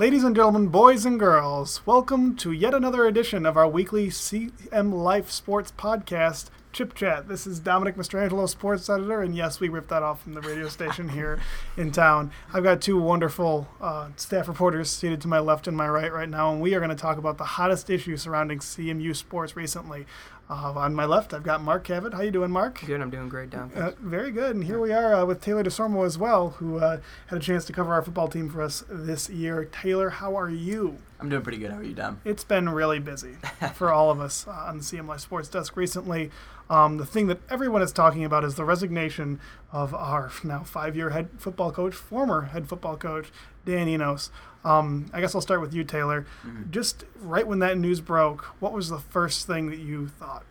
Ladies and gentlemen, boys and girls, welcome to yet another edition of our weekly CM Life Sports podcast, Chip Chat. This is Dominic Mastrangelo, sports editor, and yes, we ripped that off from the radio station here in town. I've got two wonderful staff reporters seated to my left and my right now, and we are going to talk about the hottest issue surrounding CMU sports recently. On my left, I've got Mark Cavett. How you doing, Mark? Good. I'm doing great, Dom. Very good. And here we are with Taylor DeSormo as well, who had a chance to cover our football team for us this year. Taylor, how are you? I'm doing pretty good. How are you, Dom? It's been really busy for all of us on the CM Life Sports desk recently. The thing that everyone is talking about is the resignation of our now five-year former head football coach, Dan Enos. I guess I'll start with you, Taylor. Mm-hmm. Just right when that news broke, what was the first thing that you thought?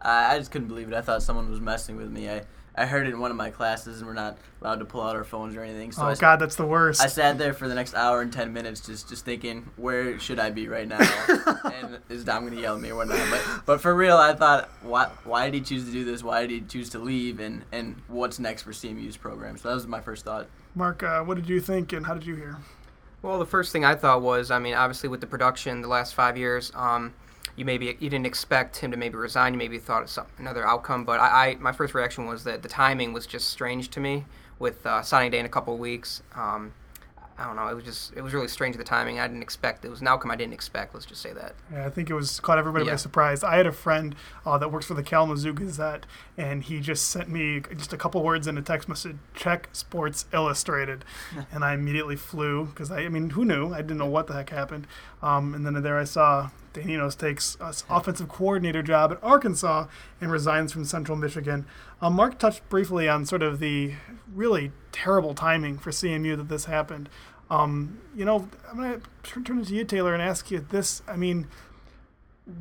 I just couldn't believe it. I thought someone was messing with me. I heard it in one of my classes, and we're not allowed to pull out our phones or anything. So God, that's the worst. I sat there for the next hour and 10 minutes just thinking, where should I be right now? And is Dom going to yell at me or whatnot? But for real, I thought, why did he choose to do this? Why did he choose to leave? And what's next for CMU's program? So that was my first thought. Mark, what did you think, and how did you hear? Well, the first thing I thought was, obviously with the production the last 5 years, you didn't expect him to maybe resign. You maybe thought it's another outcome. But my first reaction was that the timing was just strange to me with signing day in a couple of weeks. I don't know. It was really strange, the timing. I didn't expect. It was an outcome I didn't expect. Let's just say that. Yeah, I think it caught everybody by surprise. I had a friend that works for the Kalamazoo Gazette, and he just sent me just a couple words in a text message, check Sports Illustrated. And I immediately flew because, who knew? I didn't know what the heck happened. And then there I saw Dan Enos takes an offensive coordinator job at Arkansas and resigns from Central Michigan. Mark touched briefly on sort of the really terrible timing for CMU that this happened. I'm going to turn it to you, Taylor, and ask you this.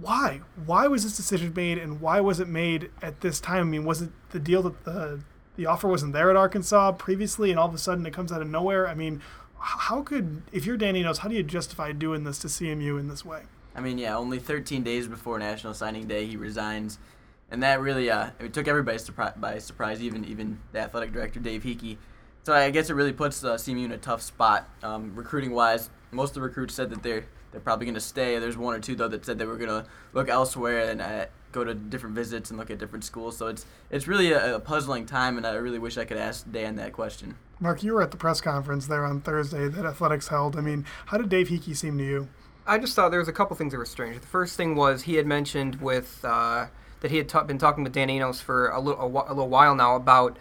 Why? Why was this decision made, and why was it made at this time? Was it the deal that the offer wasn't there at Arkansas previously, and all of a sudden it comes out of nowhere? If you're Dan Enos, how do you justify doing this to CMU in this way? Only 13 days before National Signing Day, he resigns. And that really took everybody by surprise, even the athletic director, Dave Hickey. So I guess it really puts CMU in a tough spot. Recruiting-wise, most of the recruits said that they're probably going to stay. There's one or two, though, that said they were going to look elsewhere and go to different visits and look at different schools. So it's really a puzzling time, and I really wish I could ask Dan that question. Mark, you were at the press conference there on Thursday that athletics held. How did Dave Hickey seem to you? I just thought there was a couple things that were strange. The first thing was he had mentioned that he had been talking with Dan Enos for a little while now about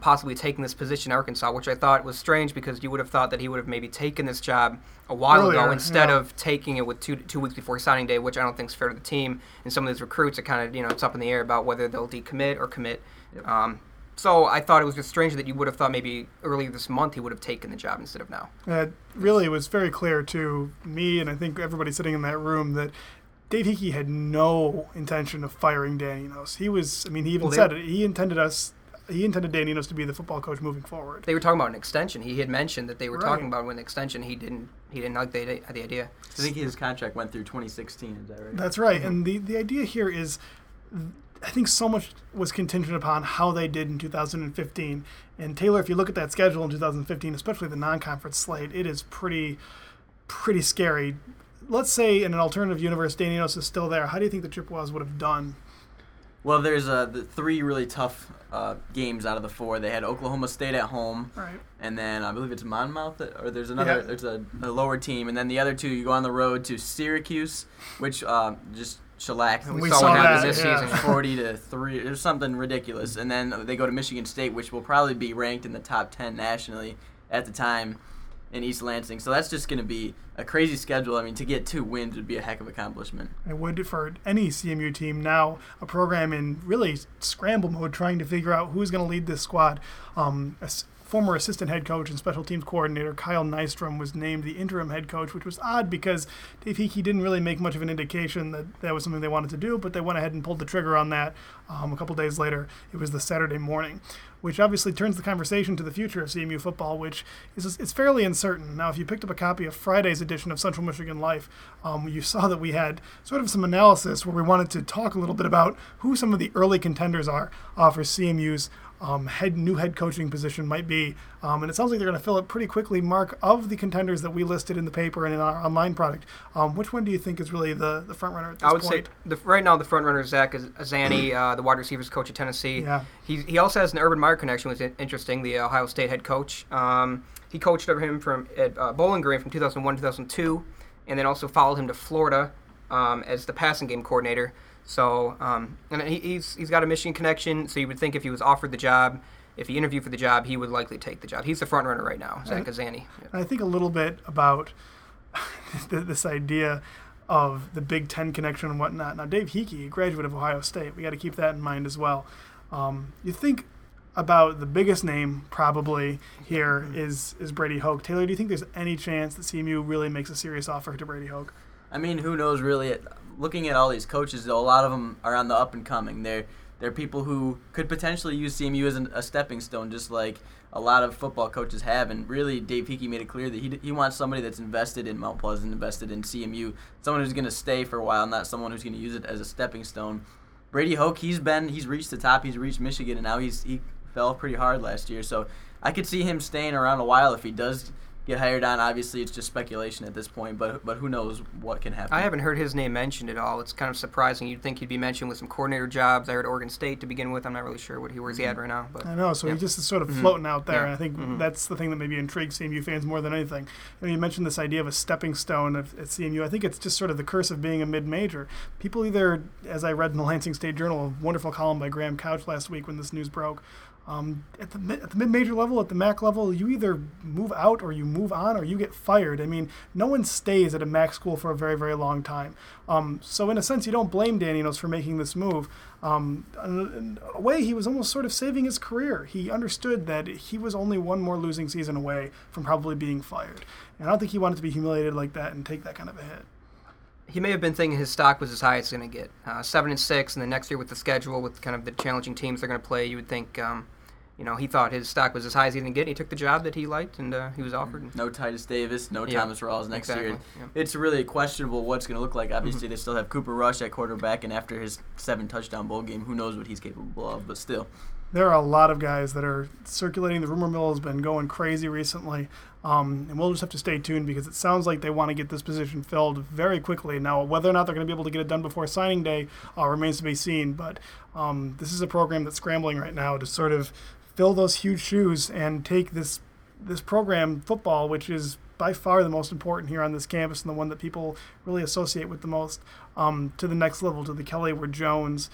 possibly taking this position at Arkansas, which I thought was strange because you would have thought that he would have maybe taken this job a while ago instead of taking it with two weeks before signing day, which I don't think is fair to the team. And some of these recruits are kind of, it's up in the air about whether they'll decommit or commit. Yep. So I thought it was just strange that you would have thought maybe earlier this month he would have taken the job instead of now. Really, it was very clear to me, and I think everybody sitting in that room, that Dave Hickey had no intention of firing Dan Enos. He was, said it. He intended Dan Enos to be the football coach moving forward. They were talking about an extension. He had mentioned that they were talking about an extension. He didn't like the idea. I think his contract went through 2016. Is that right? That's right. Mm-hmm. And the idea here is, I think so much was contingent upon how they did in 2015. And Taylor, if you look at that schedule in 2015, especially the non-conference slate, it is pretty scary. Let's say in an alternative universe, Dan Enos is still there. How do you think the Chippewas would have done? Well, there's the three really tough games out of the four. They had Oklahoma State at home, right? And then I believe it's Monmouth, or there's another. Yeah. There's a lower team, and then the other two you go on the road to Syracuse, which just shellacked. We saw what happened this season, 40-3. There's something ridiculous, and then they go to Michigan State, which will probably be ranked in the top 10 nationally at the time, in East Lansing. So that's just going to be a crazy schedule. To get two wins would be a heck of an accomplishment. It would for any CMU team now, a program in really scramble mode, trying to figure out who's going to lead this squad. Former assistant head coach and special teams coordinator Kyle Nystrom was named the interim head coach, which was odd because Dave Hickey didn't really make much of an indication that that was something they wanted to do, but they went ahead and pulled the trigger on that a couple days later. It was the Saturday morning, which obviously turns the conversation to the future of CMU football, which is fairly uncertain. Now, if you picked up a copy of Friday's edition of Central Michigan Life, you saw that we had sort of some analysis where we wanted to talk a little bit about who some of the early contenders are for CMU's new head coaching position might be. And it sounds like they're going to fill it pretty quickly. Mark, of the contenders that we listed in the paper and in our online product, which one do you think is really the front runner at this point? I would say right now the front runner is Zach Azzanni, the wide receivers coach at Tennessee. Yeah. He also has an Urban Meyer connection, which is interesting, the Ohio State head coach. He coached over him at Bowling Green from 2001-2002, and then also followed him to Florida as the passing game coordinator. So, and he's got a Michigan connection, so you would think if he was offered the job, if he interviewed for the job, he would likely take the job. He's the front runner right now, Zach Azzanni. Yep. I think a little bit about this idea of the Big Ten connection and whatnot. Now, Dave Hickey, a graduate of Ohio State, we got to keep that in mind as well. You think about the biggest name probably here is Brady Hoke. Taylor, do you think there's any chance that CMU really makes a serious offer to Brady Hoke? I mean, who knows really. Looking at all these coaches, though, a lot of them are on the up and coming. They're people who could potentially use CMU as a stepping stone, just like a lot of football coaches have. And really, Dave Hickey made it clear that he wants somebody that's invested in Mount Pleasant, invested in CMU, someone who's going to stay for a while, not someone who's going to use it as a stepping stone. Brady Hoke, he's reached the top, he's reached Michigan, and now he fell pretty hard last year. So I could see him staying around a while if he does get hired on. Obviously, it's just speculation at this point, but who knows what can happen. I haven't heard his name mentioned at all. It's kind of surprising. You'd think he'd be mentioned with some coordinator jobs there at Oregon State to begin with. I'm not really sure where he's at right now. But I know, so he just is sort of floating out there, and I think that's the thing that maybe intrigues CMU fans more than anything. I mean, you mentioned this idea of a stepping stone at CMU. I think it's just sort of the curse of being a mid-major. People either, as I read in the Lansing State Journal, a wonderful column by Graham Couch last week when this news broke, at the mid-major level, at the MAC level, you either move out or you move on or you get fired. I mean, no one stays at a MAC school for a very, very long time. So in a sense, you don't blame Dan Enos for making this move. In a way, he was almost sort of saving his career. He understood that he was only one more losing season away from probably being fired. And I don't think he wanted to be humiliated like that and take that kind of a hit. He may have been thinking his stock was as high as it's going to get. 7-6, and the next year with the schedule, with kind of the challenging teams they're going to play, you would think... he thought his stock was as high as he can get. He took the job that he liked, and he was offered. No Titus Davis, no Thomas Rawls next year. Yeah. It's really questionable what's going to look like. Obviously, they still have Cooper Rush at quarterback, and after his 7-touchdown bowl game, who knows what he's capable of, but still. There are a lot of guys that are circulating. The rumor mill has been going crazy recently, and we'll just have to stay tuned because it sounds like they want to get this position filled very quickly. Now, whether or not they're going to be able to get it done before signing day remains to be seen, but this is a program that's scrambling right now to sort of fill those huge shoes and take this program, football, which is by far the most important here on this campus and the one that people really associate with the most, to the next level, to the Kelly Ward-Jones.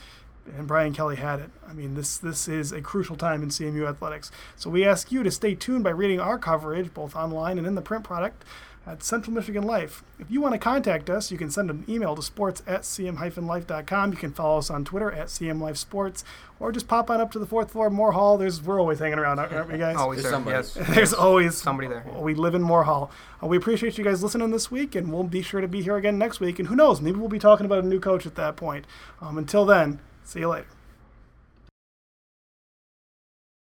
And Brian Kelly had it. I mean, this is a crucial time in CMU athletics. So we ask you to stay tuned by reading our coverage, both online and in the print product, at Central Michigan Life. If you want to contact us, you can send an email to sports@cm-life.com. You can follow us on Twitter @cmlifesports, or just pop on up to the 4th floor Moore Hall. We're always hanging around, aren't we, guys? Always there. Somebody. Yes. There's always somebody there. We live in Moore Hall. We appreciate you guys listening this week, and we'll be sure to be here again next week. And who knows, maybe we'll be talking about a new coach at that point. Until then, see you later.